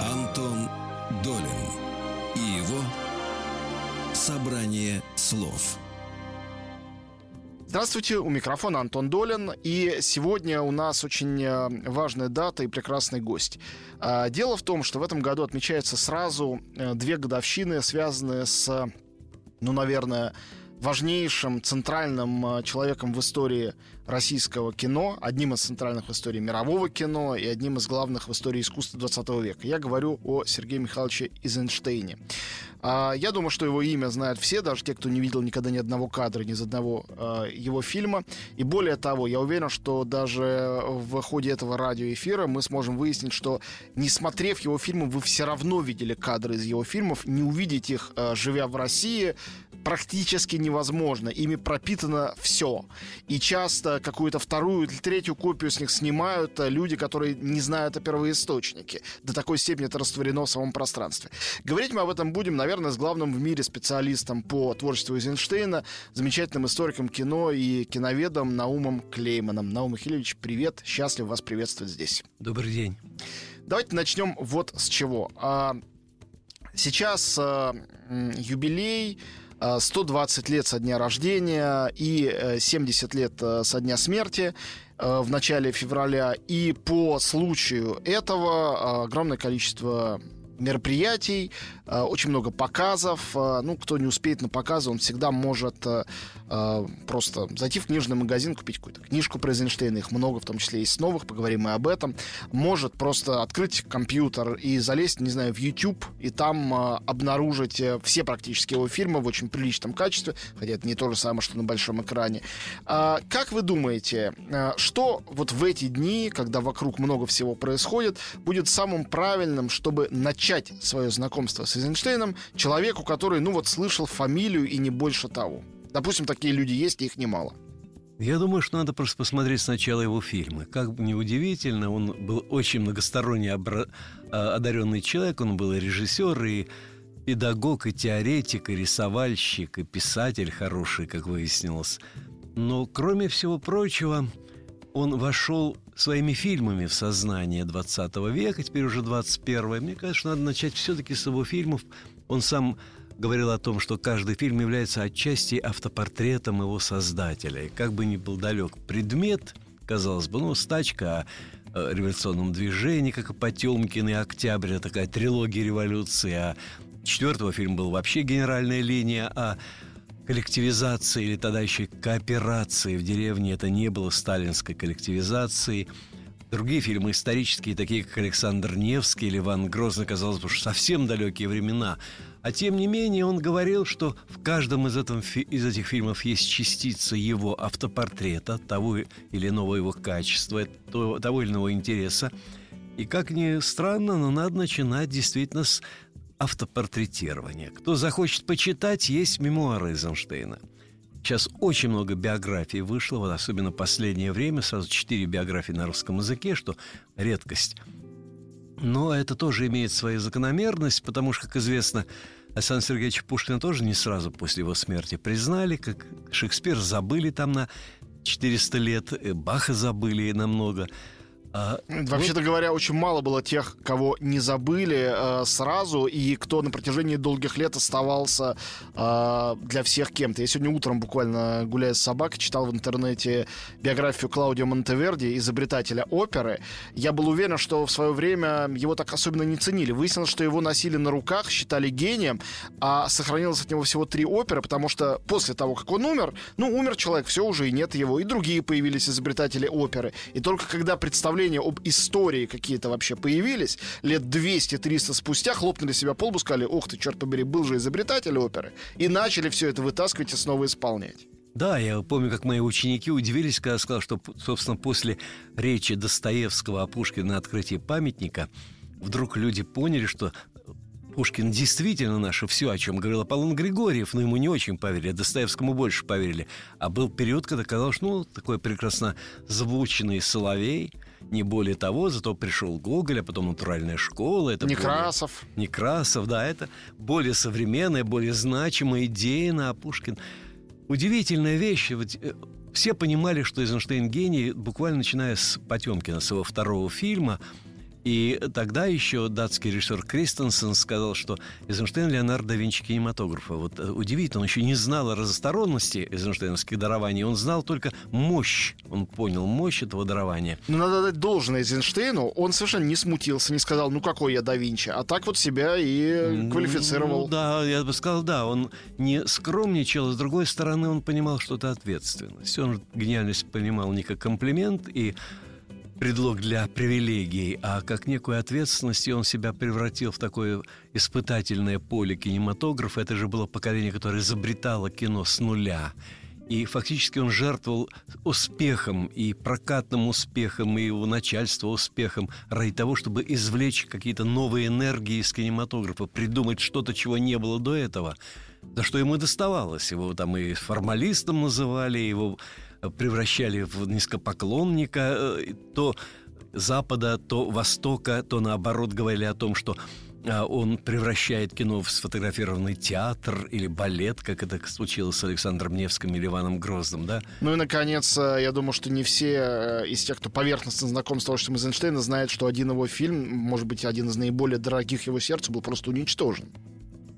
Антон Долин и его собрание слов. Здравствуйте, у микрофона Антон Долин, и сегодня у нас очень важная дата и прекрасный гость. Дело в том, что в этом году отмечаются сразу две годовщины, связанные с, наверное, важнейшим центральным человеком в истории российского кино, одним из центральных в истории мирового кино и одним из главных в истории искусства XX века. Я говорю о Сергее Михайловиче Эйзенштейне. Я думаю, что его имя знают все, даже те, кто не видел никогда ни одного кадра, ни из одного его фильма. И более того, я уверен, что даже в ходе этого радиоэфира мы сможем выяснить, что, не смотрев его фильмы, вы все равно видели кадры из его фильмов. Не увидеть их, живя в России, практически невозможно. Ими пропитано все. И часто какую-то вторую или третью копию с них снимают люди, которые не знают о первоисточнике. До такой степени это растворено в самом пространстве. Говорить мы об этом будем, наверное, с главным в мире специалистом по творчеству Эйзенштейна, замечательным историком кино и киноведом Наумом Клейманом. Наум Михайлович, привет. Счастлив вас приветствовать здесь. Добрый день. Давайте начнем вот с чего. Сейчас юбилей. 120 лет со дня рождения и 70 лет со дня смерти в начале февраля. И по случаю этого огромное количество мероприятий, очень много показов. Ну, кто не успеет на показы, он всегда может просто зайти в книжный магазин, купить какую-то книжку про Эйзенштейна. Их много, в том числе и с новых, поговорим и об этом. Может просто открыть компьютер и залезть, не знаю, в YouTube, и там обнаружить все практически его фильмы в очень приличном качестве, хотя это не то же самое, что на большом экране. Как вы думаете, что вот в эти дни, когда вокруг много всего происходит, будет самым правильным, чтобы начать свое знакомство с Эйзенштейном человеку, который, слышал фамилию и не больше того? Допустим, такие люди есть, и их немало. Я думаю, что надо просто посмотреть сначала его фильмы. Как бы ни удивительно, он был очень многосторонне одаренный человек. Он был и режиссер, и педагог, и теоретик, и рисовальщик, и писатель хороший, как выяснилось. Но, кроме всего прочего, он вошел своими фильмами в сознание 20 века, теперь уже 21-е. Мне кажется, надо начать все-таки с его фильмов. Он сам говорил о том, что каждый фильм является отчасти автопортретом его создателя. И как бы ни был далек предмет, казалось бы, стачка о революционном движении, как и Потемкин и Октябрь, такая трилогия революции. А 4-го фильм был вообще «Генеральная линия», а коллективизации или тогда еще кооперации в деревне — это не было сталинской коллективизации. Другие фильмы исторические, такие как «Александр Невский» или «Иван Грозный», казалось бы, что совсем далекие времена. А тем не менее он говорил, что в каждом из этих фильмов есть частица его автопортрета, того или иного его качества, того или иного интереса. И как ни странно, но надо начинать действительно с автопортретирование. Кто захочет почитать, есть мемуары Эйзенштейна. Сейчас очень много биографий вышло, особенно в последнее время, сразу 4 биографии на русском языке, что редкость. Но это тоже имеет свою закономерность, потому что, как известно, Александра Сергеевича Пушкина тоже не сразу после его смерти признали, как Шекспир забыли там на 400 лет, Баха забыли намного. Вообще-то говоря, очень мало было тех, кого не забыли сразу, и кто на протяжении долгих лет оставался для всех кем-то. Я сегодня утром, буквально гуляя с собакой, читал в интернете биографию Клаудио Монтеверди, изобретателя оперы. Я был уверен, что в свое время его так особенно не ценили. Выяснилось, что его носили на руках, считали гением, а сохранилось от него всего 3 оперы, потому что после того, как он умер, умер человек, все уже и нет его, и другие появились изобретатели оперы. И только когда представляли об истории какие-то вообще появились, лет 200-300 спустя хлопнули себя по лбу, сказали: «Ох ты, черт побери, был же изобретатель оперы», и начали все это вытаскивать и снова исполнять. Да, я помню, как мои ученики удивились, когда я сказал, что, собственно, после речи Достоевского о Пушкине на открытии памятника вдруг люди поняли, что Пушкин действительно наше все, о чем говорил Аполлон Григорьев, но ему не очень поверили, Достоевскому больше поверили. А был период, когда казалось, такой прекрасно звучный соловей, не более того. Зато пришел Гоголь, а потом натуральная школа. Это Некрасов. Некрасов, да, это более современная, более значимая идейная, а Пушкин... Удивительная вещь. Вот, все понимали, что Эйзенштейн гений, буквально начиная с Потемкина, с его второго фильма. И тогда еще датский режиссер Кристенсен сказал, что Эйзенштейн — Леонардо Винчи кинематографа. Вот удивительно, он еще не знал о разносторонности эйзенштейновских дарований, он знал только мощь, он понял мощь этого дарования. Но надо дать должное Эйзенштейну, он совершенно не смутился, не сказал, ну какой я да Винчи, а так вот себя и квалифицировал. Ну, да, я бы сказал, да, он не скромничал, с другой стороны он понимал, что это ответственность. Он гениальность понимал не как комплимент и предлог для привилегий, а как некую ответственность, и он себя превратил в такое испытательное поле кинематографа. Это же было поколение, которое изобретало кино с нуля. И фактически он жертвовал успехом, и прокатным успехом, и его начальство успехом, ради того, чтобы извлечь какие-то новые энергии из кинематографа, придумать что-то, чего не было до этого. За что ему доставалось. Его там и формалистом называли, его превращали в низкопоклонника то Запада, то Востока, то наоборот говорили о том, что он превращает кино в сфотографированный театр или балет, как это случилось с Александром Невским или Иваном Грозным, да? Ну и, наконец, я думаю, что не все из тех, кто поверхностно знаком с творчеством Эйзенштейна, знают, что один его фильм, может быть, один из наиболее дорогих его сердцу, был просто уничтожен.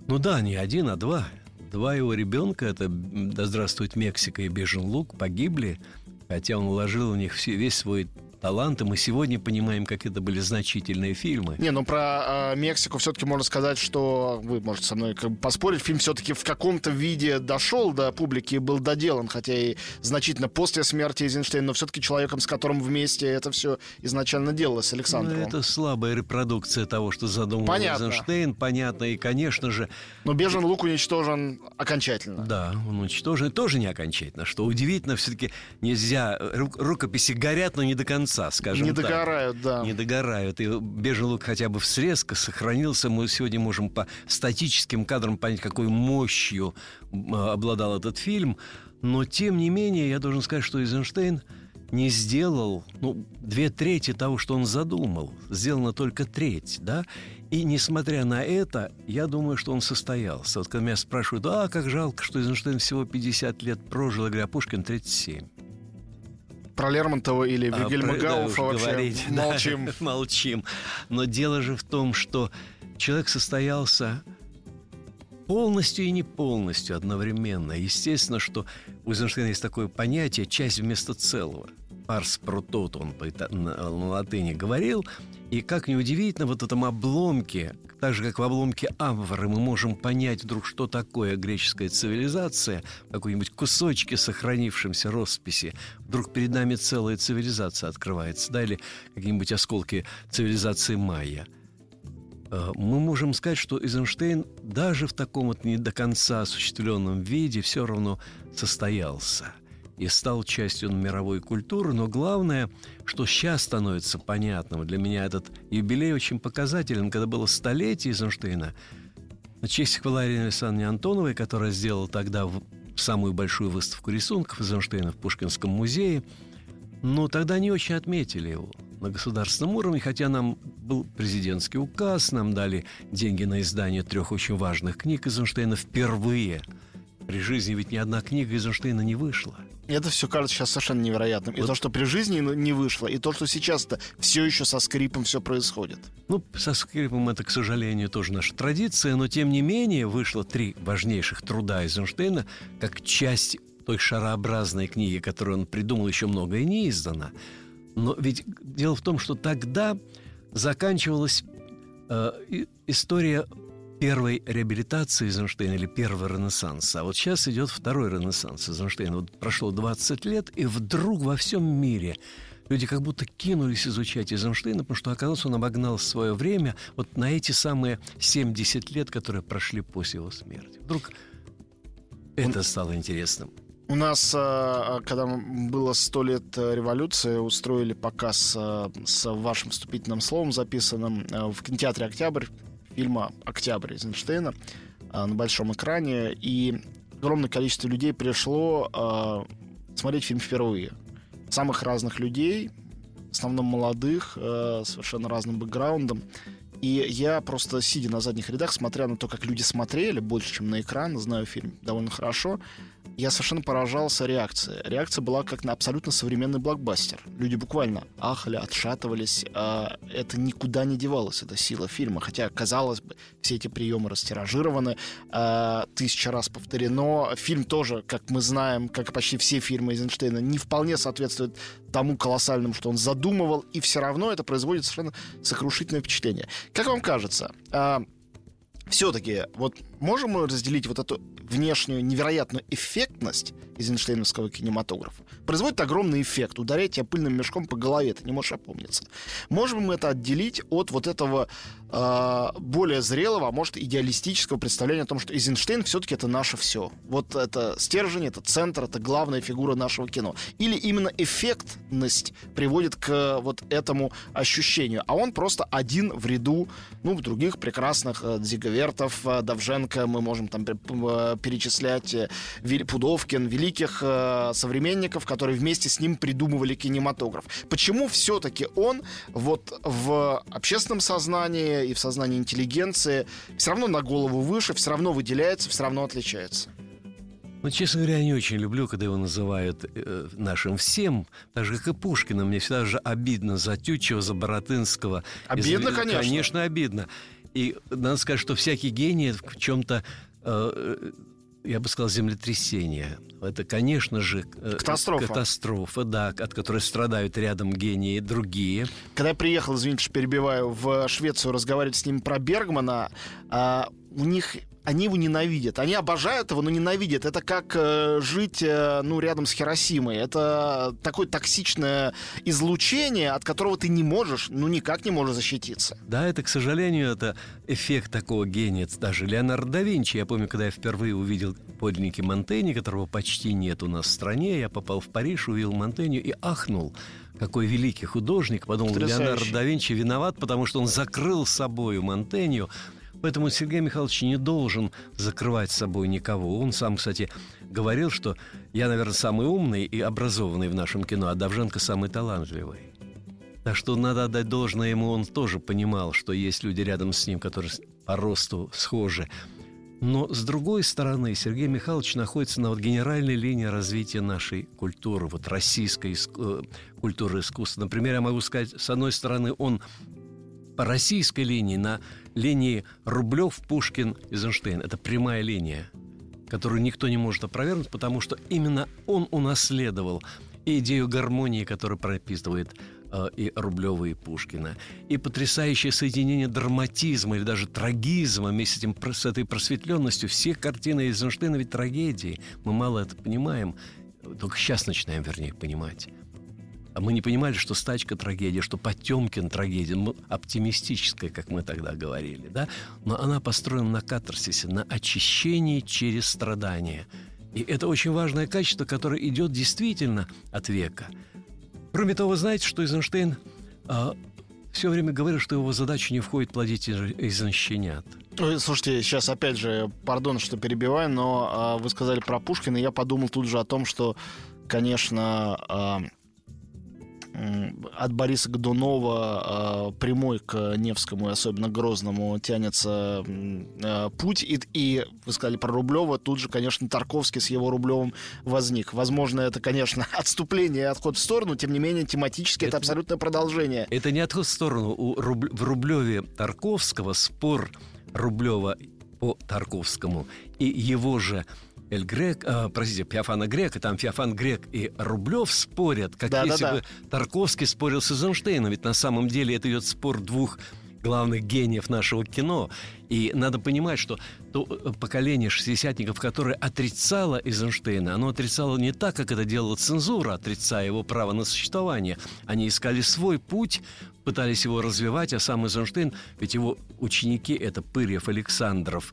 Ну да, не один, а два. Два его ребенка, это «Да здравствует Мексика» и «Бежин луг», погибли, хотя он вложил в них весь свой талант, и мы сегодня понимаем, как это были значительные фильмы. Не, ну про Мексику все-таки можно сказать, что вы можете со мной как бы поспорить, фильм все-таки в каком-то виде дошел до публики и был доделан, хотя и значительно после смерти Эйзенштейна, но все-таки человеком, с которым вместе это все изначально делалось, с Александровым. Ну, это слабая репродукция того, что задумал Эйзенштейн, понятно, и, конечно же... Но «Бежин луг» уничтожен окончательно. Да, он уничтожен, тоже не окончательно, что удивительно, все-таки нельзя... Рукописи горят, но не до конца. Скажем, не догорают, так. Да. Не догорают. И «Бежин луг» хотя бы всрезка сохранился. Мы сегодня можем по статическим кадрам понять, какой мощью обладал этот фильм. Но, тем не менее, я должен сказать, что Эйзенштейн не сделал, ну, 2/3 того, что он задумал. Сделано только 1/3, да? И, несмотря на это, я думаю, что он состоялся. Вот когда меня спрашивают, а как жалко, что Эйзенштейн всего 50 лет прожил, я говорю, а Пушкин 37. Про Лермонтова или Вильгельма Гауфа вообще говорить, молчим. Да, молчим. Но дело же в том, что человек состоялся полностью и не полностью одновременно. Естественно, что у Эйзенштейна есть такое понятие «часть вместо целого». «Парс про тот» он на латыни говорил. И как ни удивительно, вот в этом обломке, так же, как в обломке амфоры, мы можем понять вдруг, что такое греческая цивилизация, в какой-нибудь кусочке сохранившемся росписи. Вдруг перед нами целая цивилизация открывается, да, или какие-нибудь осколки цивилизации майя. Мы можем сказать, что Эйзенштейн даже в таком вот не до конца осуществленном виде все равно состоялся и стал частью мировой культуры. Но главное, что сейчас становится понятным, для меня этот юбилей очень показателен, когда было столетие Эйзенштейна, на честь акваларии Александра Антоновой, которая сделала тогда самую большую выставку рисунков Эйзенштейна в Пушкинском музее, но тогда не очень отметили его на государственном уровне, хотя нам был президентский указ, нам дали деньги на издание 3 очень важных книг Эйзенштейна впервые. При жизни ведь ни одна книга Эйзенштейна не вышла. Это все кажется сейчас совершенно невероятным. Вот. И то, что при жизни не вышло, и то, что сейчас-то все еще со скрипом все происходит. Ну, со скрипом это, к сожалению, тоже наша традиция, но, тем не менее, вышло 3 важнейших труда Эйзенштейна как часть той шарообразной книги, которую он придумал, еще многое не издано. Но ведь дело в том, что тогда заканчивалась история... первой реабилитации Эйзенштейна или первого ренессанса. А вот сейчас идет второй ренессанс Эйзенштейна. Вот прошло 20 лет, и вдруг во всем мире люди как будто кинулись изучать Эйзенштейна, потому что, оказалось, он обогнал свое время вот на эти самые 70 лет, которые прошли после его смерти. Вдруг это стало интересным. У нас, когда было 100 лет революции, устроили показ с вашим вступительным словом, записанным в кинотеатре «Октябрь», фильма «Октябрь» Эйзенштейна на большом экране, и огромное количество людей пришло смотреть фильм впервые. Самых разных людей, в основном молодых, совершенно разным бэкграундом. И я просто, сидя на задних рядах, смотря на то, как люди смотрели, больше, чем на экран, знаю фильм довольно хорошо, я совершенно поражался реакцией. Реакция была как на абсолютно современный блокбастер. Люди буквально ахали, отшатывались. А это никуда не девалось, эта сила фильма. Хотя, казалось бы, все эти приемы растиражированы, тысяча раз повторено. Фильм тоже, как мы знаем, как почти все фильмы Эйзенштейна, не вполне соответствует тому колоссальному, что он задумывал. И все равно это производит совершенно сокрушительное впечатление. Как вам кажется, все-таки вот можем мы разделить вот эту внешнюю невероятную эффектность эйзенштейновского кинематографа? Производит огромный эффект, ударяет тебя пыльным мешком по голове, ты не можешь опомниться. Можем мы это отделить от вот этого более зрелого, а может, идеалистического представления о том, что Эйзенштейн все-таки это наше все. Вот это стержень, это центр, это главная фигура нашего кино. Или именно эффектность приводит к вот этому ощущению, а он просто один в ряду, ну, других прекрасных Зиговертов, Довженко, мы можем там перечислять Пудовкин, великих современников, которые вместе с ним придумывали кинематограф. Почему все-таки он вот в общественном сознании и в сознании интеллигенции все равно на голову выше, все равно выделяется, все равно отличается? Ну, честно говоря, я не очень люблю, когда его называют нашим всем, так же, как и Пушкина. Мне всегда же обидно за Тютчева, за Боротынского. Обидно, конечно. Конечно, обидно. И надо сказать, что всякий гений в чем-то, я бы сказал, землетрясение. Это, конечно же, катастрофа, да, от которой страдают рядом гении другие. Когда я приехал, извините, что перебиваю, в Швецию разговаривать с ним про Бергмана, у них... Они его ненавидят. Они обожают его, но ненавидят. Это как жить рядом с Хиросимой. Это такое токсичное излучение, от которого ты не можешь, никак не можешь защититься. Да, это, к сожалению, это эффект такого гения. Даже Леонардо да Винчи. Я помню, когда я впервые увидел подлинники Монтени, которого почти нет у нас в стране, я попал в Париж, увидел Монтенью и ахнул. Какой великий художник. Подумал, Леонардо да Винчи виноват, потому что он закрыл собою Монтенью. Поэтому Сергей Михайлович не должен закрывать собой никого. Он сам, кстати, говорил, что я, наверное, самый умный и образованный в нашем кино, а Довженко самый талантливый. Так что надо отдать должное ему. Он тоже понимал, что есть люди рядом с ним, которые по росту схожи. Но, с другой стороны, Сергей Михайлович находится на генеральной линии развития нашей культуры, российской культуры искусства. Например, я могу сказать, с одной стороны, он... По российской линии, на линии Рублёв, Пушкин, Эйзенштейн. Это прямая линия, которую никто не может опровергнуть, потому что именно он унаследовал и идею гармонии, которая прописывает и Рублёва, и Пушкина, и потрясающее соединение драматизма или даже трагизма вместе с этой просветленностью. Все картины Эйзенштейна ведь трагедии. Мы мало это понимаем, только сейчас начинаем, вернее, понимать. А мы не понимали, что Стачка трагедия, что Потемкин трагедия, оптимистическая, как мы тогда говорили, да? Но она построена на катарсисе, на очищении через страдания. И это очень важное качество, которое идет действительно от века. Кроме того, вы знаете, что Эйзенштейн все время говорил, что его задача не входит плодить эйзенщенят. Слушайте, сейчас опять же, пардон, что перебиваю, но вы сказали про Пушкина, и я подумал тут же о том, что, конечно... От Бориса Годунова прямой к Невскому и особенно Грозному тянется путь. И вы сказали про Рублева, тут же, конечно, Тарковский с его Рублевым возник. Возможно, это, конечно, отступление, отход в сторону, тем не менее, тематически это абсолютное продолжение. Это не отход в сторону. В Рублеве Тарковского спор Рублева по Тарковскому и его же Феофана Грека, там Феофан Грек и Рублев спорят, как бы Тарковский спорил с Эйзенштейном. Ведь на самом деле это идет спор двух главных гениев нашего кино. И надо понимать, что то поколение шестидесятников, которое отрицало Эйзенштейна, оно отрицало не так, как это делала цензура, отрицая его право на существование. Они искали свой путь, пытались его развивать, а сам Эйзенштейн, ведь его ученики — это Пырьев, Александров,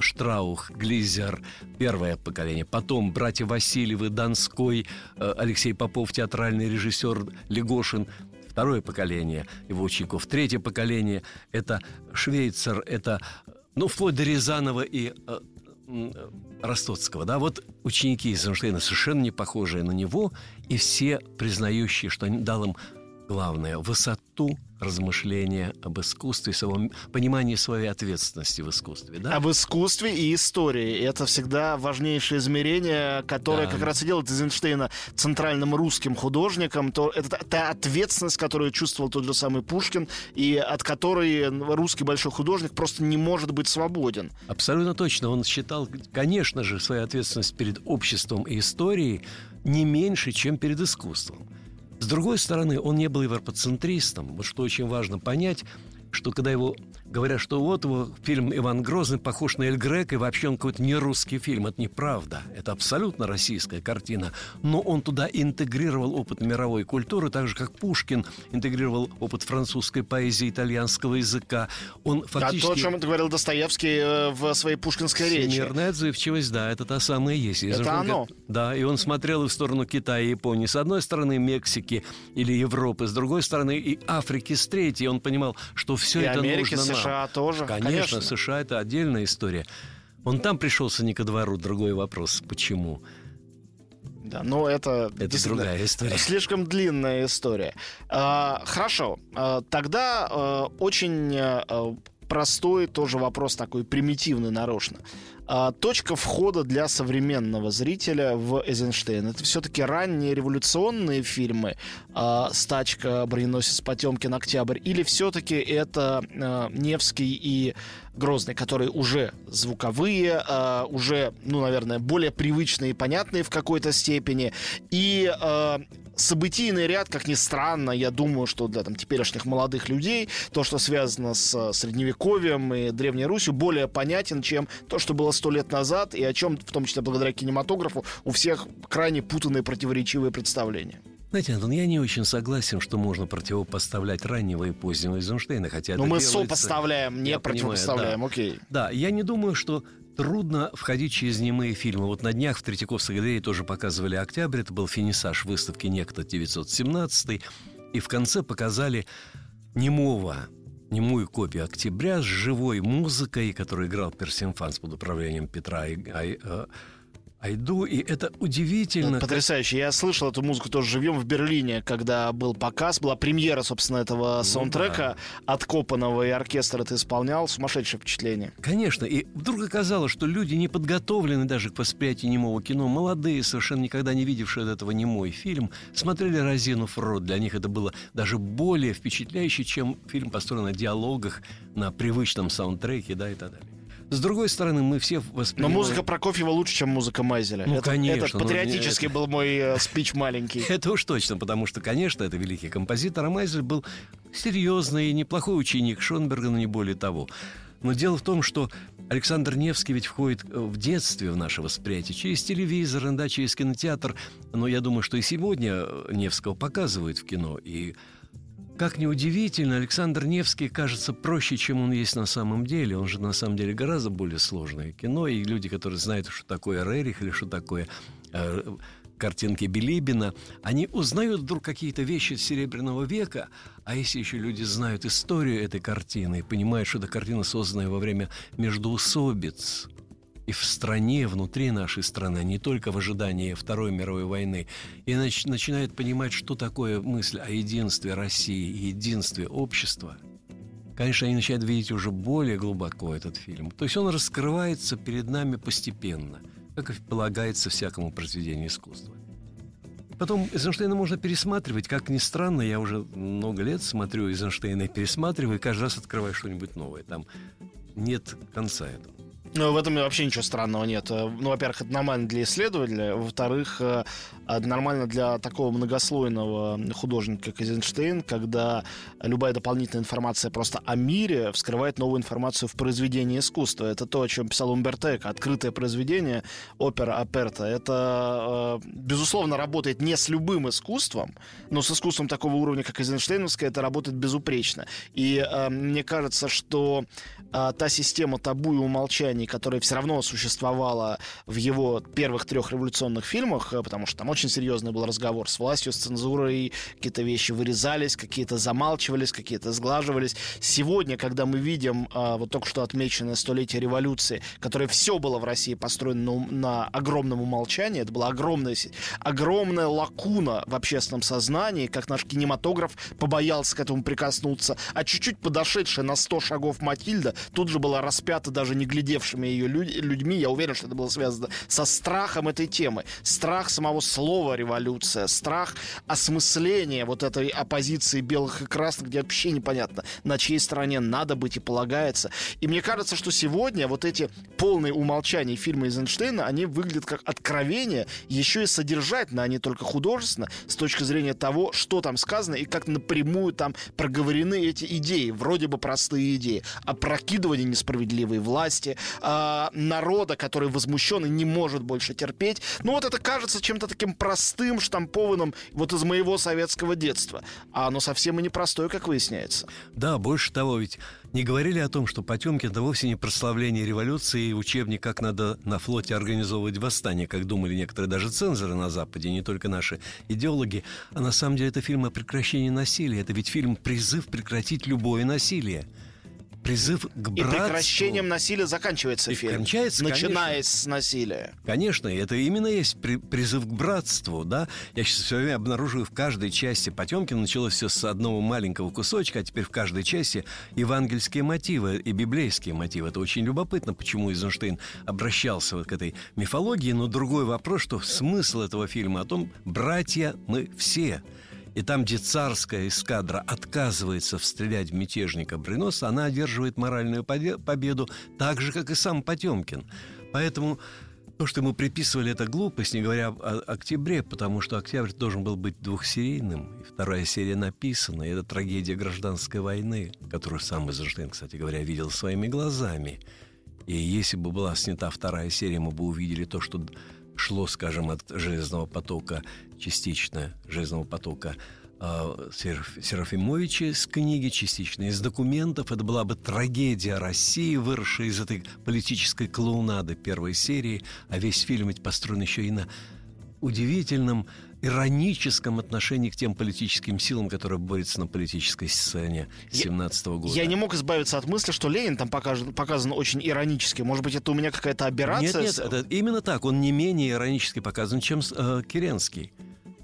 Штраух, Глизер, первое поколение. Потом братья Васильевы, Донской, Алексей Попов, театральный режиссер, Легошин, второе поколение его учеников. Третье поколение – это Швейцер, это, вплоть до Рязанова и Ростоцкого. Да? Вот ученики Эйзенштейна, совершенно не похожие на него, и все признающие, что он дал им главное, высоту размышления об искусстве, самом понимании своей ответственности в искусстве. Да? Об искусстве и истории. Это всегда важнейшее измерение, которое как раз и делает Эйзенштейна центральным русским художником. То, это та ответственность, которую чувствовал тот же самый Пушкин, и от которой русский большой художник просто не может быть свободен. Абсолютно точно. Он считал, конечно же, свою ответственность перед обществом и историей не меньше, чем перед искусством. С другой стороны, он не был европоцентристом. Вот что очень важно понять, что когда его говорят, что вот его фильм «Иван Грозный» похож на «Эль Греко», и вообще он какой-то не русский фильм. Это неправда. Это абсолютно российская картина. Но он туда интегрировал опыт мировой культуры, так же, как Пушкин интегрировал опыт французской поэзии, итальянского языка. Он фактически... А то, о чем говорил Достоевский в своей пушкинской речи. Всемирная отзывчивость, да, это та самая есть. Это оно. Да, и он смотрел и в сторону Китая и Японии. С одной стороны, Мексики или Европы. С другой стороны, и Африки. С третьей он понимал, что все и это Америки, нужно нам. США тоже. Конечно, США это отдельная история. Он там пришелся не ко двору, другой вопрос, почему. Да, но это другая история. Слишком длинная история. Хорошо, тогда очень простой тоже вопрос такой примитивный нарочно. Точка входа для современного зрителя в Эйзенштейна. Это все-таки ранние революционные фильмы «Стачка», «Броненосец Потемкин», «Октябрь», или все-таки это Невский и Грозный, которые уже звуковые, уже, ну, наверное, более привычные и понятные в какой-то степени, и событийный ряд, как ни странно, я думаю, что для теперешних молодых людей то, что связано с Средневековьем и Древней Русью, более понятен, чем то, что было 100 лет назад, и о чем, в том числе благодаря кинематографу, у всех крайне путанные, противоречивые представления. Знаете, Антон, я не очень согласен, что можно противопоставлять раннего и позднего Эйзенштейна, хотя... Но мы сопоставляем, не противопоставляем, понимаю, окей. Да, я не думаю, что трудно входить через немые фильмы. Вот на днях в Третьяковской галерее тоже показывали «Октябрь», это был финисаж выставки «Некто 917», и в конце показали немую копию «Октября» с живой музыкой, которую играл Персимфанс под управлением Петра Айду, и это удивительно. Это потрясающе. Я слышал эту музыку тоже живьем в Берлине, когда был показ, была премьера, собственно, этого саундтрека от Копанова, и оркестр это исполнял. Сумасшедшее впечатление. Конечно, и вдруг оказалось, что люди не подготовлены даже к восприятию немого кино. Молодые, совершенно никогда не видевшие этого немой фильм, смотрели разинув рот. Для них это было даже более впечатляюще, чем фильм, построен на диалогах, на привычном саундтреке, да, и так далее. С другой стороны, мы все воспринимаем... Но музыка Прокофьева лучше, чем музыка Майзеля. Ну, конечно. Это патриотический был мой спич маленький. Это уж точно, потому что, конечно, это великий композитор, а Майзель был серьезный и неплохой ученик Шонберга, но не более того. Но дело в том, что Александр Невский ведь входит в детстве в наше восприятие через телевизор, да, через кинотеатр. Но я думаю, что и сегодня Невского показывают в кино, и... Как ни удивительно, Александр Невский кажется проще, чем он есть на самом деле. Он же на самом деле гораздо более сложное кино. И люди, которые знают, что такое Рерих или что такое картинки Билибина, они узнают вдруг какие-то вещи Серебряного века. А если еще люди знают историю этой картины и понимают, что эта картина, созданная во время междоусобиц и в стране, внутри нашей страны, не только в ожидании Второй мировой войны, и начинает понимать, что такое мысль о единстве России и единстве общества, конечно, они начинают видеть уже более глубоко этот фильм. То есть он раскрывается перед нами постепенно, как и полагается всякому произведению искусства. Потом Эйзенштейна можно пересматривать. Как ни странно, я уже много лет смотрю Эйзенштейна и пересматриваю, и каждый раз открываю что-нибудь новое. Там нет конца этого. Ну, в этом вообще ничего странного нет. Ну, во-первых, это нормально для исследователя. Во-вторых, нормально для такого многослойного художника, как Эйзенштейн, когда любая дополнительная информация просто о мире вскрывает новую информацию в произведении искусства. Это то, о чем писал Умберто Эко. Открытое произведение, опера аперта. Это, безусловно, работает не с любым искусством, но с искусством такого уровня, как эйзенштейновское, это работает безупречно. И мне кажется, что та система табу и умолчания, Германии, которая все равно существовала в его первых трех революционных фильмах, потому что там очень серьезный был разговор с властью, с цензурой, какие-то вещи вырезались, какие-то замалчивались, какие-то сглаживались. Сегодня, когда мы видим вот только что отмеченное столетие революции, которое все было в России построено на огромном умолчании, это была огромная лакуна в общественном сознании, как наш кинематограф побоялся к этому прикоснуться, а чуть-чуть подошедшая на 100 шагов Матильда тут же была распята даже не глядевшими ее людьми. Я уверен, что это было связано со страхом этой темы. Страх самого слова революция, страх осмысления вот этой оппозиции белых и красных, где вообще непонятно, на чьей стороне надо быть и полагается. И мне кажется, что сегодня вот эти полные умолчания фильмы Эйзенштейна, они выглядят как откровение, еще и содержательно, а не только художественно, с точки зрения того, что там сказано и как напрямую там проговорены эти идеи, вроде бы простые идеи. Опрокидывание несправедливой власти, народа, который возмущен и не может больше терпеть. Ну вот это кажется чем-то таким простым, штампованным вот из моего советского детства. А оно совсем и непростое, как выясняется. Да, больше того, ведь не говорили о том, что Потемкин — это вовсе не прославление революции и учебник, как надо на флоте организовывать восстание, как думали некоторые даже цензоры на Западе, не только наши идеологи. А на самом деле это фильм о прекращении насилия. Это ведь фильм «Призыв прекратить любое насилие». Призыв к братству. И прекращением насилия заканчивается фильм. Кончается, начиная с насилия. Конечно, это именно есть призыв к братству, да? Я сейчас все время обнаруживаю в каждой части Потемкина. Началось все с одного маленького кусочка, а теперь в каждой части евангельские мотивы и библейские мотивы. Это очень любопытно, почему Эйзенштейн обращался вот к этой мифологии. Но другой вопрос, что смысл этого фильма о том, братья мы все. И там, где царская эскадра отказывается стрелять в мятежника Бреноса, она одерживает моральную победу, так же, как и сам Потемкин. Поэтому то, что ему приписывали, это глупость, не говоря о «Октябре», потому что «Октябрь» должен был быть двухсерийным, и вторая серия написана, и это трагедия гражданской войны, которую сам Эйзенштейн, кстати говоря, видел своими глазами. И если бы была снята вторая серия, мы бы увидели то, что шло, скажем, от «Железного потока», частично «Железного потока» Серафимовича с книги, частично из документов. Это была бы трагедия России, выросшая из этой политической клоунады первой серии. А весь фильм ведь построен еще и на удивительном, ироническом отношении к тем политическим силам, которые борются на политической сцене 17-го года. Я не мог избавиться от мысли, что Ленин там показан очень иронически. Может быть, это у меня какая-то аберрация? Нет, это именно так. Он не менее иронически показан, чем Керенский.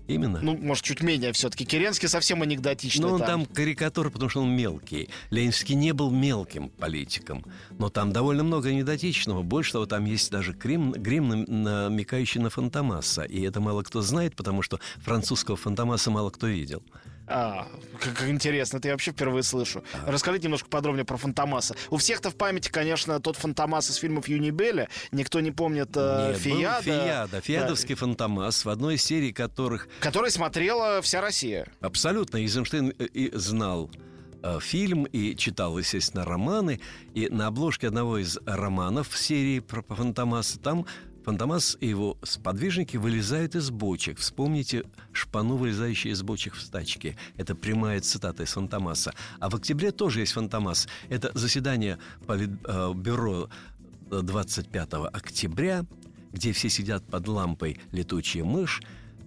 Именно. Ну, может, чуть менее все-таки. Керенский совсем анекдотичный. Но он там карикатура, потому что он мелкий. Ленинский не был мелким политиком. Но там довольно много анекдотичного. Больше того, там есть даже грим, намекающий на Фантомаса. И это мало кто знает, потому что французского Фантомаса мало кто видел. Как интересно, это я вообще впервые слышу. Расскажите немножко подробнее про Фантомаса. У всех-то в памяти, конечно, тот Фантомас из фильмов Юнибеля. Никто не помнит Феяда. Феядовский Фантомас, в одной из серий которых... Который смотрела вся Россия. Абсолютно. Эйзенштейн и знал фильм и читал, естественно, романы. И на обложке одного из романов в серии про Фантомаса там... Фантомас и его сподвижники вылезают из бочек. Вспомните шпану, вылезающую из бочек в стачке. Это прямая цитата из Фантомаса. А в «Октябре» тоже есть Фантомас. Это заседание Политбюро 25 октября, где все сидят под лампой «Летучая мышь»,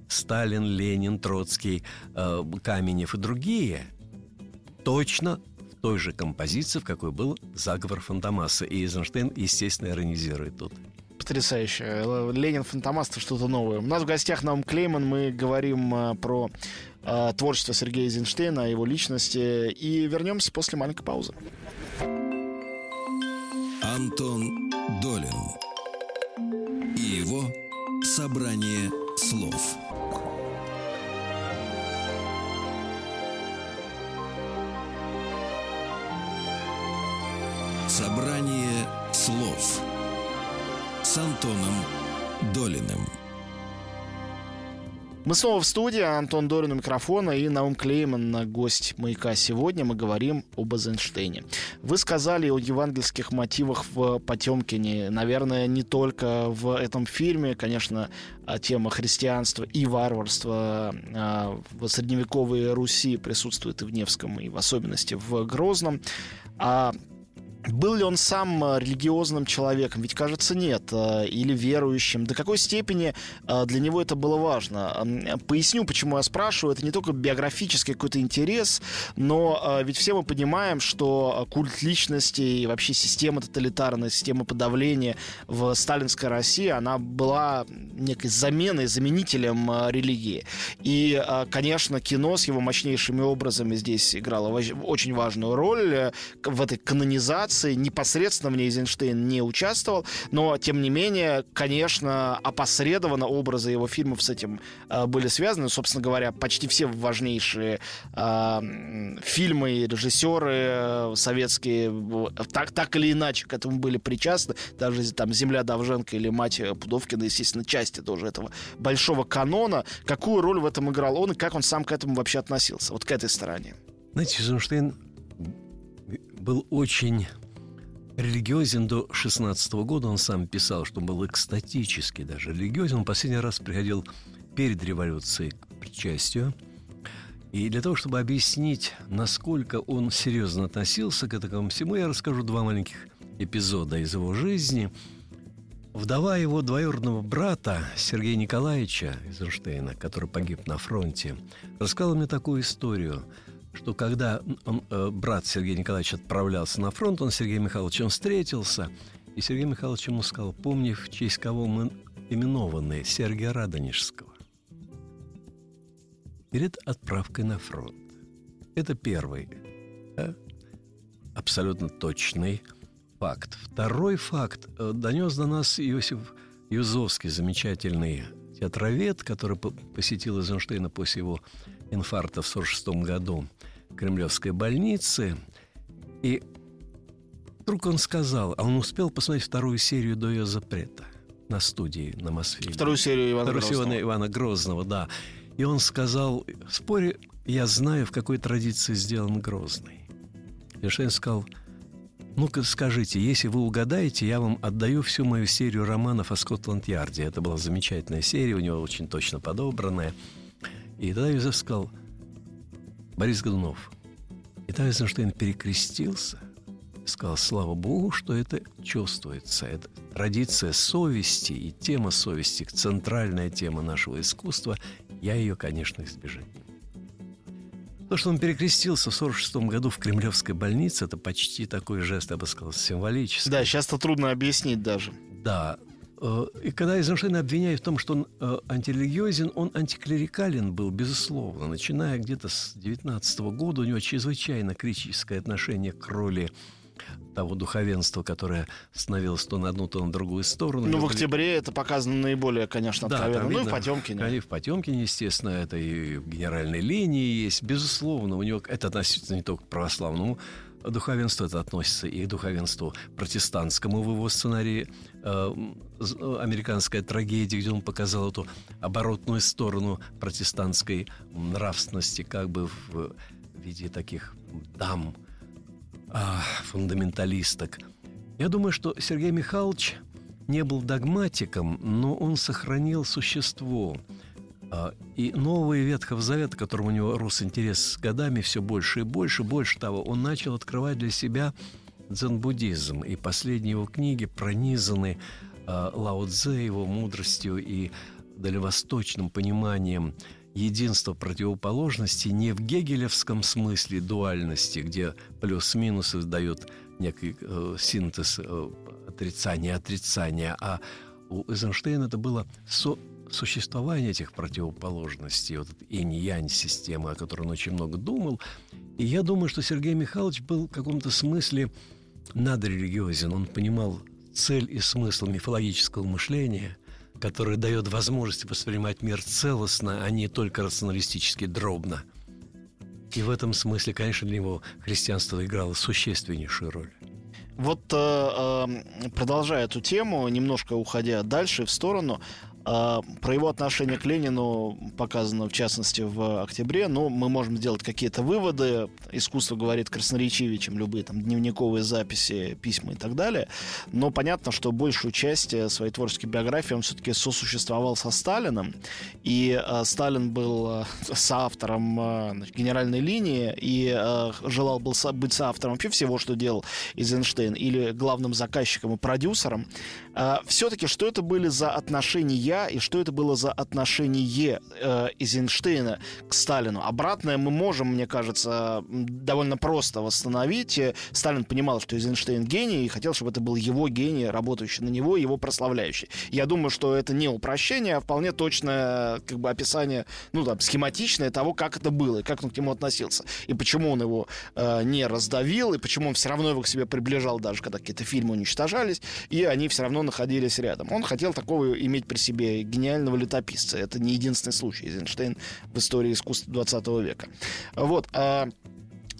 Сталин, Ленин, Троцкий, Каменев и другие. Точно в той же композиции, в какой был заговор Фантомаса. И Эйзенштейн, естественно, иронизирует тут. Потрясающе. Ленин, Фантомас — это что-то новое. У нас в гостях Наум Клейман. Мы говорим про творчество Сергея Эйзенштейна, о его личности. И вернемся после маленькой паузы. Антон Долин и его собрание слов. Собрание слов с Антоном Долиным. Мы снова в студии. Антон Долин у микрофона и Наум Клейман — гость «Маяка». Сегодня мы говорим об Эйзенштейне. Вы сказали о евангельских мотивах в «Потемкине». Наверное, не только в этом фильме. Конечно, тема христианства и варварства в средневековой Руси присутствует и в Невском, и в особенности в Грозном. Был ли он сам религиозным человеком? Ведь, кажется, нет. Или верующим. До какой степени для него это было важно? Поясню, почему я спрашиваю. Это не только биографический какой-то интерес, но ведь все мы понимаем, что культ личности и вообще система тоталитарная, система подавления в сталинской России, она была некой заменой, заменителем религии. И, конечно, кино с его мощнейшими образами здесь играло очень важную роль в этой канонизации. Непосредственно в ней Эйзенштейн не участвовал, но, тем не менее, конечно, опосредованно образы его фильмов с этим были связаны. Собственно говоря, почти все важнейшие фильмы и режиссеры советские так или иначе к этому были причастны. Даже там «Земля» Довженко или «Мать» Пудовкина, естественно, части тоже этого большого канона. Какую роль в этом играл он и как он сам к этому вообще относился? Вот к этой стороне. Знаете, Эйзенштейн был очень религиозен до 16 года. Он сам писал, что он был экстатически даже религиозен. Он последний раз приходил перед революцией к причастию. И для того, чтобы объяснить, насколько он серьезно относился к этому всему, я расскажу два маленьких эпизода из его жизни. Вдова его двоюродного брата Сергея Николаевича Эйзенштейна, который погиб на фронте, рассказала мне такую историю, что когда брат Сергея Николаевича отправлялся на фронт, он с Сергеем Михайловичем встретился, и Сергей Михайлович ему сказал: «Помни, в честь кого мы именованы, Сергия Радонежского», перед отправкой на фронт. Это первый, да, абсолютно точный факт. Второй факт донес до нас Иосиф Юзовский, замечательный театровед, который посетил Эйзенштейна после его инфаркта в 1946 году в Кремлевской больнице. И вдруг он сказал, а он успел посмотреть вторую серию до ее запрета на студии на Мосфильме. Вторую серию Ивана Грозного, да. И он сказал: в споре я знаю, в какой традиции сделан Грозный. Эйзенштейн сказал: ну-ка скажите, если вы угадаете, я вам отдаю всю мою серию романов о Скотланд-Ярде. Это была замечательная серия, у него очень точно подобранная. И тогда Юзеф сказал: Борис Годунов. И тогда Эйзенштейн перекрестился и сказал: слава Богу, что это чувствуется. Это традиция совести и тема совести, центральная тема нашего искусства. Я ее, конечно, избежать не могу. То, что он перекрестился в 1946 году в Кремлевской больнице, это почти такой жест, я бы сказал, символический. Да, сейчас-то трудно объяснить даже. Да. И когда Эйзенштейна обвиняют в том, что он антирелигиозен, он антиклерикален был, безусловно. Начиная где-то с 19 года, у него чрезвычайно критическое отношение к роли того духовенства, которое становилось то на одну, то на другую сторону. Ну, в «Октябре» это показано наиболее, конечно, откровенно. Да, видно, и в «Потемкине». И в «Потемкине», естественно, это и в «Генеральной линии» есть. Безусловно, у него это относится не только к православному духовенству, это относится и к духовенству протестантскому в его сценарии «Американская трагедия», где он показал эту оборотную сторону протестантской нравственности, как бы в виде таких дам, фундаменталисток. Я думаю, что Сергей Михайлович не был догматиком, но он сохранил существо. И новые Ветхого Завета, к которому у него рос интерес с годами, все больше и больше. Больше того, он начал открывать для себя дзен-буддизм. И последние его книги пронизаны Лао-цзэ, его мудростью и дальневосточным пониманием единства противоположности не в гегелевском смысле дуальности, где плюс-минус дает некий синтез отрицания-отрицания. А у Эйзенштейна это было существование этих противоположностей, вот эта инь-янь система, о которой он очень много думал. И я думаю, что Сергей Михайлович был в каком-то смысле надрелигиозен. Он понимал цель и смысл мифологического мышления, которое дает возможность воспринимать мир целостно, а не только рационалистически дробно. И в этом смысле, конечно, для него христианство играло существеннейшую роль. Вот продолжая эту тему, немножко уходя дальше в сторону, Про его отношение к Ленину показано, в частности, в «Октябре». Но мы можем сделать какие-то выводы. Искусство говорит красноречивее, чем любые там дневниковые записи, письма и так далее. Но понятно, что большую часть своей творческой биографии он все-таки сосуществовал со Сталином. И Сталин был соавтором «Генеральной линии» и желал был быть соавтором вообще всего, что делал Эйзенштейн, или главным заказчиком и продюсером. Все-таки, что это были за отношения и что это было за отношение Эйзенштейна к Сталину. Обратное мы можем, мне кажется, довольно просто восстановить. Сталин понимал, что Эйзенштейн гений, и хотел, чтобы это был его гений, работающий на него, его прославляющий. Я думаю, что это не упрощение, а вполне точное как бы описание, ну, там, схематичное того, как это было, и как он к нему относился, и почему он его не раздавил, и почему он все равно его к себе приближал, даже когда какие-то фильмы уничтожались, и они все равно находились рядом. Он хотел такого иметь при себе гениального летописца. Это не единственный случай Эйзенштейн в истории искусства 20 века. Вот.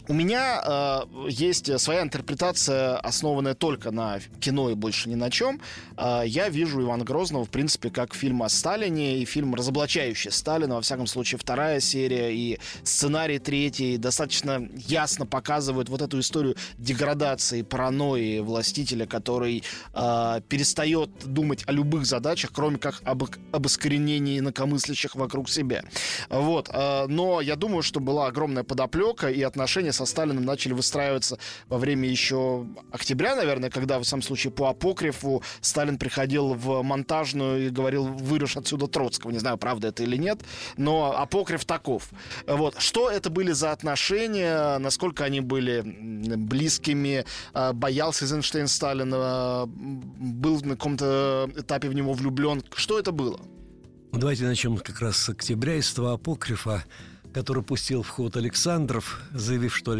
У меня есть своя интерпретация, основанная только на кино и больше ни на чем. Я вижу «Ивана Грозного», в принципе, как фильм о Сталине и фильм, разоблачающий Сталина. Во всяком случае, вторая серия и сценарий третий достаточно ясно показывают вот эту историю деградации, паранойи властителя, который перестает думать о любых задачах, кроме как об искоренении инакомыслящих вокруг себя. Вот. Но я думаю, что была огромная подоплека, и отношения со Сталином начали выстраиваться во время еще «Октября», наверное, когда, в самом случае, по апокрифу Сталин приходил в монтажную и говорил: «Вырежь отсюда Троцкого». Не знаю, правда это или нет, но апокриф таков. Вот. Что это были за отношения, насколько они были близкими, боялся Эйзенштейн Сталина, был на каком-то этапе в него влюблен. Что это было? Давайте начнем как раз с «Октября» и с того апокрифа, который пустил в ход Александров, заявив, что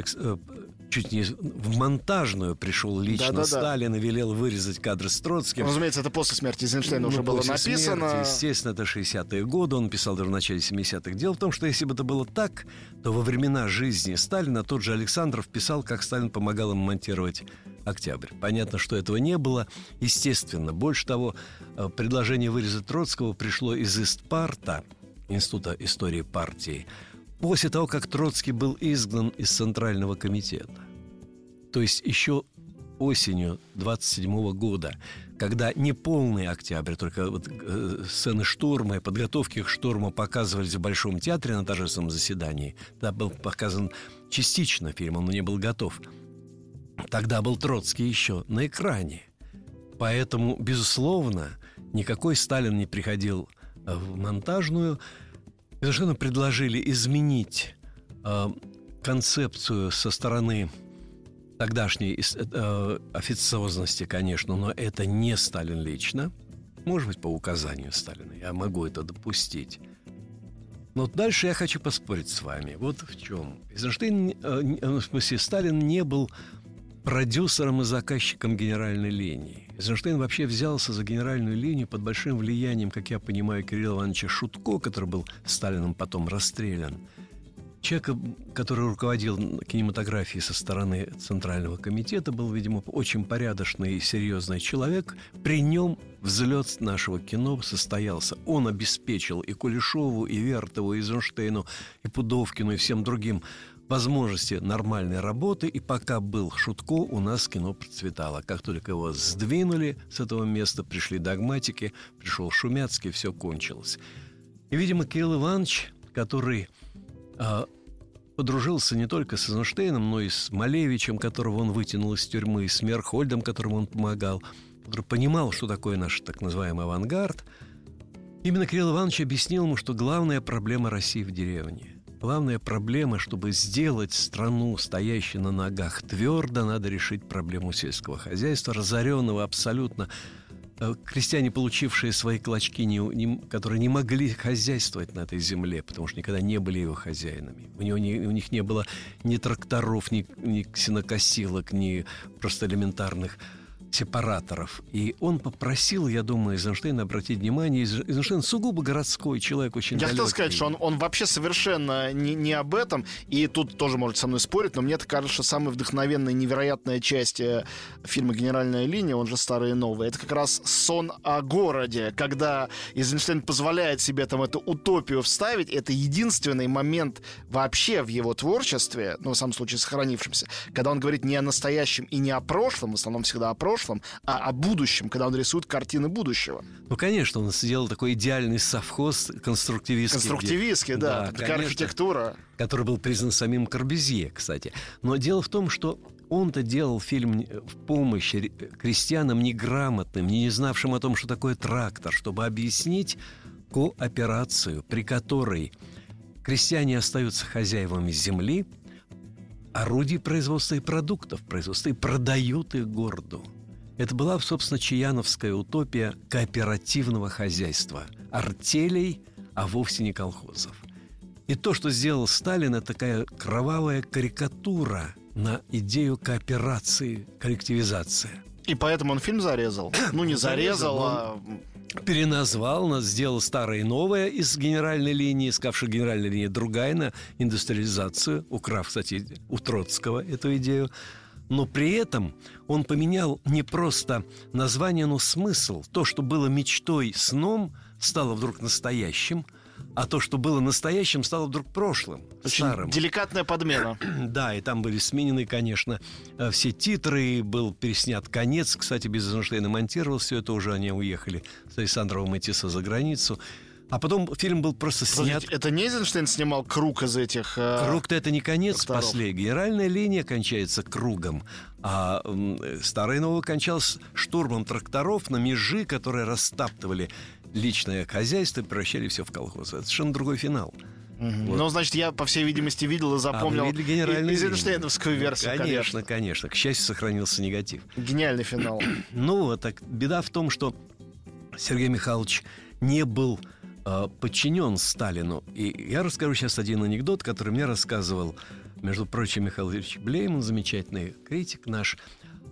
чуть не в монтажную пришел лично Сталин и велел вырезать кадры с Троцким. Разумеется, это после смерти Эйзенштейна уже было написано. Смерти, естественно, это 60-е годы, он писал даже в начале 70-х. Дело в том, что если бы это было так, то во времена жизни Сталина тот же Александров писал, как Сталин помогал им монтировать «Октябрь». Понятно, что этого не было. Естественно, больше того, предложение вырезать Троцкого пришло из Истпарта, Института истории партии, после того, как Троцкий был изгнан из Центрального комитета. То есть еще осенью 1927 года, когда не полный «Октябрь», только вот сцены штурма и подготовки к штурму показывались в Большом театре на торжественном заседании. Там был показан частично фильм, он не был готов. Тогда был Троцкий еще на экране. Поэтому, безусловно, никакой Сталин не приходил в монтажную. Совершенно предложили изменить концепцию со стороны тогдашней официозности, конечно, но это не Сталин лично. Может быть, по указанию Сталина. Я могу это допустить. Но дальше я хочу поспорить с вами. Вот в чем. Эйзенштейн, в смысле, Сталин не был продюсером и заказчиком «Генеральной линии». Эйзенштейн вообще взялся за «Генеральную линию» под большим влиянием, как я понимаю, Кирилла Ивановича Шутко, который был Сталином потом расстрелян. Человек, который руководил кинематографией со стороны Центрального комитета, был, видимо, очень порядочный и серьезный человек. При нем взлет нашего кино состоялся. Он обеспечил и Кулешову, и Вертову, и Эйзенштейну, и Пудовкину, и всем другим возможности нормальной работы, и пока был Шутко, у нас кино процветало. Как только его сдвинули с этого места, пришли догматики, пришел Шумяцкий, все кончилось. И, видимо, Кирилл Иванович, который подружился не только с Эйзенштейном, но и с Малевичем, которого он вытянул из тюрьмы, и с Мерхольдом, которому он помогал, который понимал, что такое наш так называемый авангард, именно Кирилл Иванович объяснил ему, что главная проблема России в деревне. Главная проблема, чтобы сделать страну, стоящую на ногах твердо, надо решить проблему сельского хозяйства, разоренного абсолютно. Крестьяне, получившие свои клочки, которые не могли хозяйствовать на этой земле, потому что никогда не были его хозяинами. У них не было ни тракторов, ни ксенокосилок, ни просто элементарных сепараторов. И он попросил, я думаю, Эйзенштейна обратить внимание. Эйзенштейн сугубо городской человек, очень далекий. Я хотел сказать, что он вообще совершенно не об этом. И тут тоже может со мной спорить, но мне кажется, что самая вдохновенная, невероятная часть фильма «Генеральная линия», он же «Старое и новое», это как раз сон о городе, когда Эйзенштейн позволяет себе там эту утопию вставить. Это единственный момент вообще в его творчестве, ну, в самом случае, сохранившемся, когда он говорит не о настоящем и не о прошлом, в основном всегда о прошлом, а о будущем, когда он рисует картины будущего. Ну, конечно, он сделал такой идеальный совхоз конструктивистский. Конструктивистский, да, такая архитектура. Который был признан самим Корбюзье, кстати. Но дело в том, что он-то делал фильм в помощь крестьянам неграмотным, не знавшим о том, что такое трактор, чтобы объяснить кооперацию, при которой крестьяне остаются хозяевами земли, орудий производства и продуктов производства, и продают их городу. Это была, собственно, чаяновская утопия кооперативного хозяйства, артелей, а вовсе не колхозов. И то, что сделал Сталин, это такая кровавая карикатура на идею кооперации, коллективизации. И поэтому он фильм зарезал. Ну, не зарезал, а... переназвал, нас сделал «Старое и новое» из «Генеральной линии», искавший «Генеральной линии» другая на индустриализацию, украв, кстати, у Троцкого эту идею. Но при этом он поменял не просто название, но смысл. То, что было мечтой, сном, стало вдруг настоящим, а то, что было настоящим, стало вдруг прошлым, очень старым. Деликатная подмена. Да, и там были сменены, конечно, все титры, был переснят конец. Кстати, без Эйзенштейна монтировал все это уже, они уехали с Александровым идти за границу. А потом фильм был просто снят... Это не Эйзенштейн снимал круг из этих... Круг-то это не конец последний. Генеральная линия кончается кругом. А «Старое и новое» кончалось штурмом тракторов на межи, которые растаптывали личное хозяйство и превращали все в колхозы. Это совершенно другой финал. Mm-hmm. Вот. Ну, значит, я, по всей видимости, видел и запомнил Эйзенштейновскую версию. Конечно, конечно. К счастью, сохранился негатив. Гениальный финал. Ну, вот так беда в том, что Сергей Михайлович не был подчинен Сталину. И я расскажу сейчас один анекдот, который мне рассказывал, между прочим, Михаил Ильич Блейман, замечательный критик наш.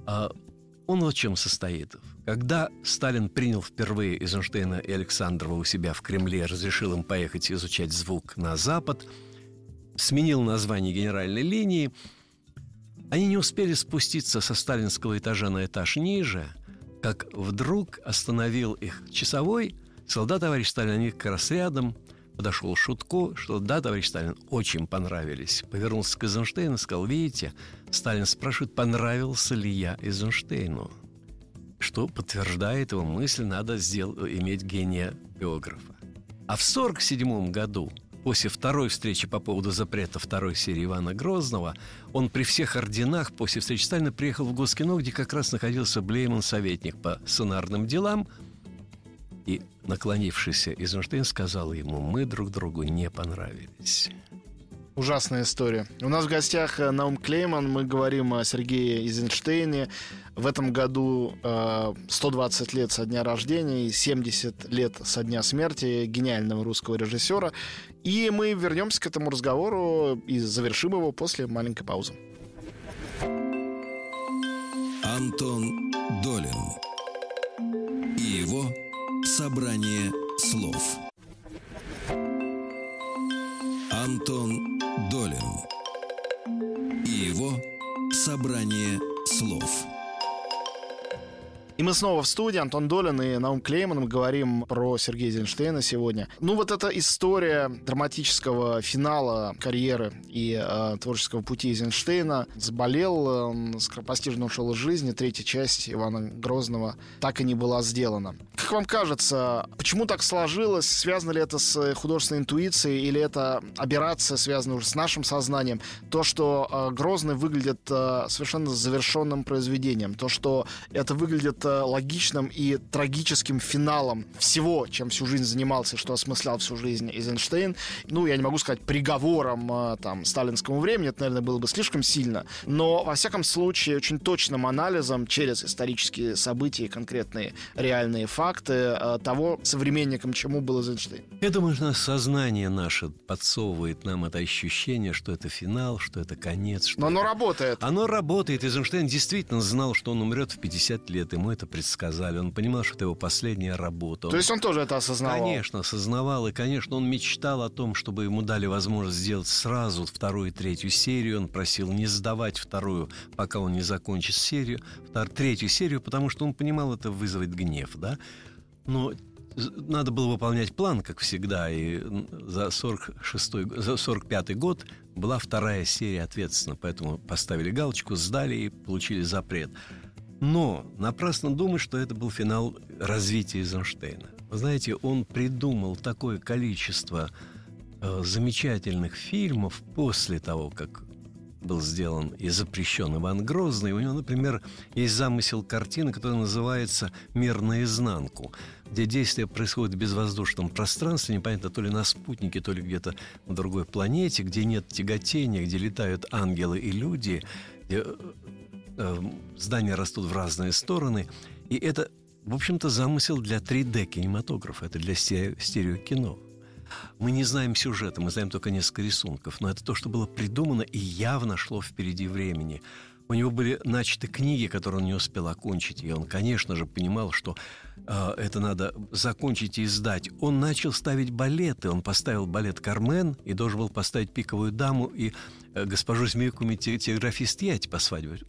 Он вот в чем состоит. Когда Сталин принял впервые Эйзенштейна и Александрова у себя в Кремле, разрешил им поехать изучать звук на Запад, сменил название «Генеральной линии», они не успели спуститься со сталинского этажа на этаж ниже, как вдруг остановил их часовой. Сказал: да, товарищ Сталин, они как раз рядом. Подошел Шутко, что да, товарищ Сталин, очень понравились. Повернулся к Эйзенштейну и сказал: видите, Сталин спрашивает, понравился ли я Эйзенштейну. Что подтверждает его мысль, надо иметь гения биографа. А в 1947 году, после второй встречи по поводу запрета второй серии Ивана Грозного, он при всех орденах после встречи Сталина приехал в Госкино, где как раз находился Блейман, советник по сценарным делам. И, наклонившийся, Эйзенштейн сказал ему: мы друг другу не понравились. Ужасная история. У нас в гостях Наум Клейман. Мы говорим о Сергее Эйзенштейне. В этом году 120 лет со дня рождения и 70 лет со дня смерти гениального русского режиссера. И мы вернемся к этому разговору и завершим его после маленькой паузы. Антон Долин и его собрание слов. Антон Долин и его собрание слов. И мы снова в студии. Антон Долин и Наум Клейман. Мы говорим про Сергея Эйзенштейна сегодня. Ну, вот эта история драматического финала карьеры и творческого пути Эйзенштейна. Заболел, скоропостижно ушел из жизни. Третья часть Ивана Грозного так и не была сделана. Как вам кажется, почему так сложилось? Связано ли это с художественной интуицией? Или это аберрация, связана уже с нашим сознанием? То, что Грозный выглядит совершенно завершенным произведением. То, что это выглядит логичным и трагическим финалом всего, чем всю жизнь занимался, что осмыслял всю жизнь Эйзенштейн. Ну, я не могу сказать приговором там, сталинскому времени, это, наверное, было бы слишком сильно, но, во всяком случае, очень точным анализом через исторические события и конкретные реальные факты того, современником чему был Эйзенштейн. Это, можно, сознание наше подсовывает нам это ощущение, что это финал, что это конец. Что но это... оно работает. Оно работает. Эйзенштейн действительно знал, что он умрет в 50 лет. Ему это предсказали. Он понимал, что это его последняя работа. То есть он тоже это осознавал? Конечно, осознавал. И, конечно, он мечтал о том, чтобы ему дали возможность сделать сразу вторую и третью серию. Он просил не сдавать вторую, пока он не закончит серию. Третью серию, потому что он понимал, это вызовет гнев, да? Но... надо было выполнять план, как всегда, и за 45-й год была вторая серия ответственно, поэтому поставили галочку, сдали и получили запрет. Но напрасно думать, что это был финал развития Эйзенштейна. Вы знаете, он придумал такое количество замечательных фильмов после того, как был сделан и запрещен Иван Грозный. У него, например, есть замысел картины, которая называется «Мир наизнанку», где действие происходит в безвоздушном пространстве, непонятно, то ли на спутнике, то ли где-то на другой планете, где нет тяготения, где летают ангелы и люди, где здания растут в разные стороны. И это, в общем-то, замысел для 3D-кинематографа, это для стереокино. Мы не знаем сюжета, мы знаем только несколько рисунков, но это то, что было придумано и явно шло впереди времени. У него были начаты книги, которые он не успел окончить, и он, конечно же, понимал, что это надо закончить и издать. Он начал ставить балеты, он поставил балет «Кармен» и должен был поставить «Пиковую даму» и «Госпожу Змейку телеграфист Ять» по свадьбе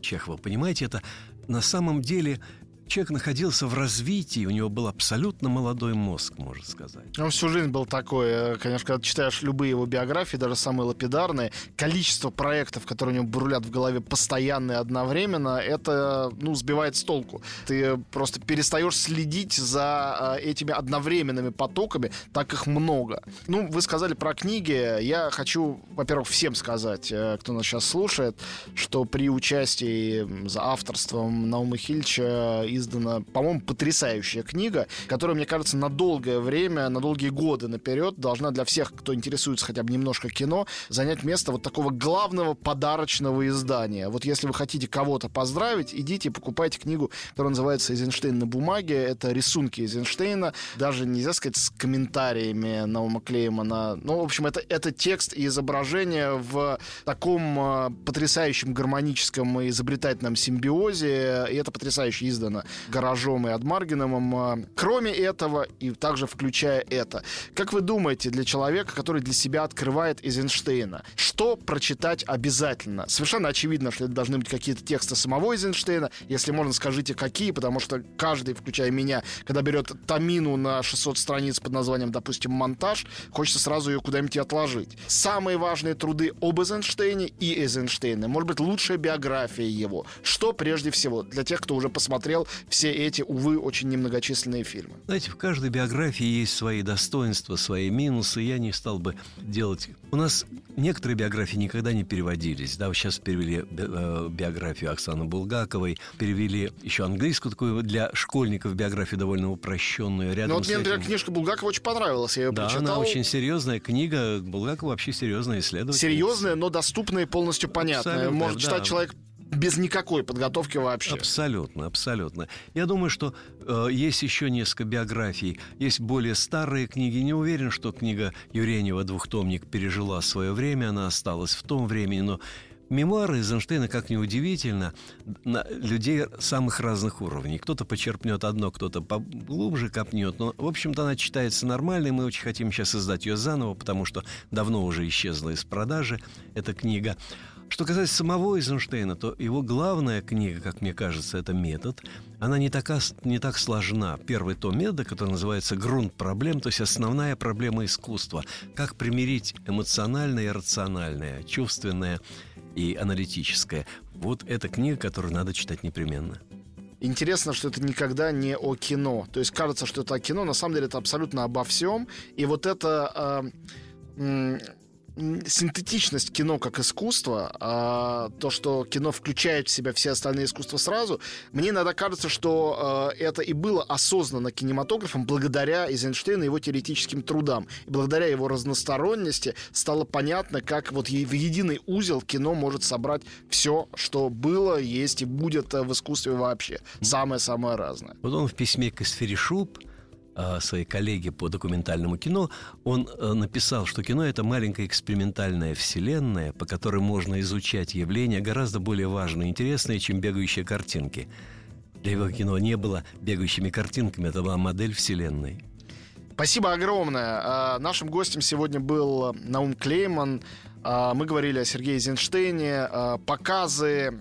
Чехова. Понимаете, это на самом деле... человек находился в развитии, у него был абсолютно молодой мозг, можно сказать. Он всю жизнь был такой. Конечно, когда читаешь любые его биографии, даже самые лапидарные, количество проектов, которые у него бурлят в голове постоянно и одновременно, это, ну, сбивает с толку. Ты просто перестаешь следить за этими одновременными потоками, так их много. Ну, вы сказали про книги. Я хочу, во-первых, всем сказать, кто нас сейчас слушает, что при участии за авторством Наума Хильча издана, по-моему, потрясающая книга, которая, мне кажется, на долгое время, на долгие годы наперед должна для всех, кто интересуется хотя бы немножко кино, занять место вот такого главного подарочного издания. Вот если вы хотите кого-то поздравить, идите и покупайте книгу, которая называется «Эйзенштейн на бумаге». Это рисунки Эйзенштейна, даже, нельзя сказать, с комментариями Наума Клеймана. Ну, в общем, это текст и изображение в таком потрясающем гармоническом и изобретательном симбиозе, и это потрясающе издано Гаражом и Адмаргином. Кроме этого, и также включая это, как вы думаете, для человека, который для себя открывает Эйзенштейна, что прочитать обязательно? Совершенно очевидно, что это должны быть какие-то тексты самого Эйзенштейна. Если можно, скажите, какие, потому что каждый, включая меня, когда берет томину на 600 страниц под названием, допустим, «Монтаж», хочется сразу ее куда-нибудь отложить. Самые важные труды об Эйзенштейне и Эйзенштейне. Может быть, лучшая биография его. Что прежде всего для тех, кто уже посмотрел все эти, увы, очень немногочисленные фильмы? Знаете, в каждой биографии есть свои достоинства, свои минусы. Я не стал бы делать... У нас некоторые биографии никогда не переводились. Да, сейчас перевели биографию Оксаны Булгаковой, перевели еще английскую такую для школьников биографию довольно упрощенную. Рядом вот мне, например, книжка Булгакова очень понравилась. Я ее прочитал. Да, она очень серьезная книга. Булгакова вообще серьезная исследователь. Серьезная, но доступная и полностью понятная. Абсолютно, может читать человек... без никакой подготовки вообще. Абсолютно, абсолютно. Я думаю, что есть еще несколько биографий. Есть более старые книги. Не уверен, что книга Юренева «Двухтомник» пережила свое время. Она осталась в том времени. Но мемуары Эйзенштейна, как ни удивительно, на людей самых разных уровней. Кто-то почерпнет одно, кто-то поглубже копнет. Но, в общем-то, она читается нормально. И мы очень хотим сейчас издать ее заново, потому что давно уже исчезла из продажи эта книга. Что касается самого Эйзенштейна, то его главная книга, как мне кажется, это «Метод». Она не так сложна. Первый том «Метода», который называется «Грунт проблем», то есть основная проблема искусства. Как примирить эмоциональное и рациональное, чувственное и аналитическое. Вот эта книга, которую надо читать непременно. Интересно, что это никогда не о кино. То есть кажется, что это о кино, на самом деле это абсолютно обо всем. И вот это... синтетичность кино как искусства, то, что кино включает в себя все остальные искусства сразу, мне иногда кажется, что это и было осознанно кинематографом благодаря Эйзенштейну и его теоретическим трудам. И благодаря его разносторонности стало понятно, как вот в единый узел кино может собрать все, что было, есть и будет в искусстве вообще. Самое-самое разное. Вот он в письме к Эсфири Шуб, своей коллеге по документальному кино, он написал, что кино — это маленькая экспериментальная вселенная, по которой можно изучать явления гораздо более важные и интересные, чем бегающие картинки. Для его кино не было бегающими картинками, это была модель вселенной. Спасибо огромное. Нашим гостем сегодня был Наум Клейман. Мы говорили о Сергее Эйзенштейне, показы,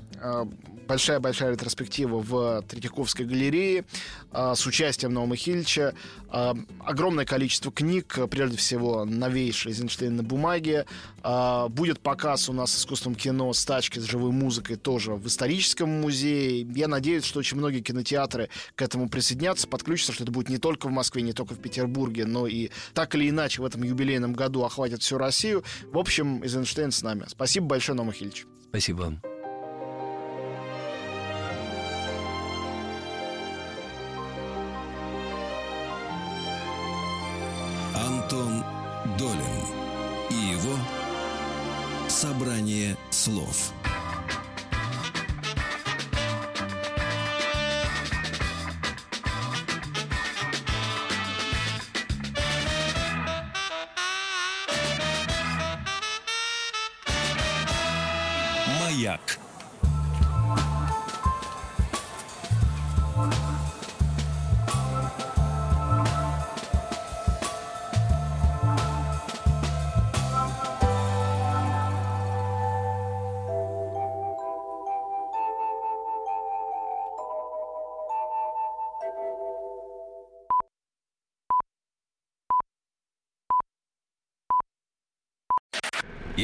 большая-большая ретроспектива в Третьяковской галерее с участием Наума Хильча. Огромное количество книг, прежде всего, новейшие «Эйзенштейн на бумаге». Будет показ у нас с искусством кино, с тачки, с живой музыкой тоже в историческом музее. Я надеюсь, что очень многие кинотеатры к этому присоединятся, подключатся, что это будет не только в Москве, не только в Петербурге, но и так или иначе в этом юбилейном году охватит всю Россию. В общем, «Эйзенштейн» с нами. Спасибо большое, Наум Хильч. Спасибо вам. Антон Долин и его собрание слов. Маяк.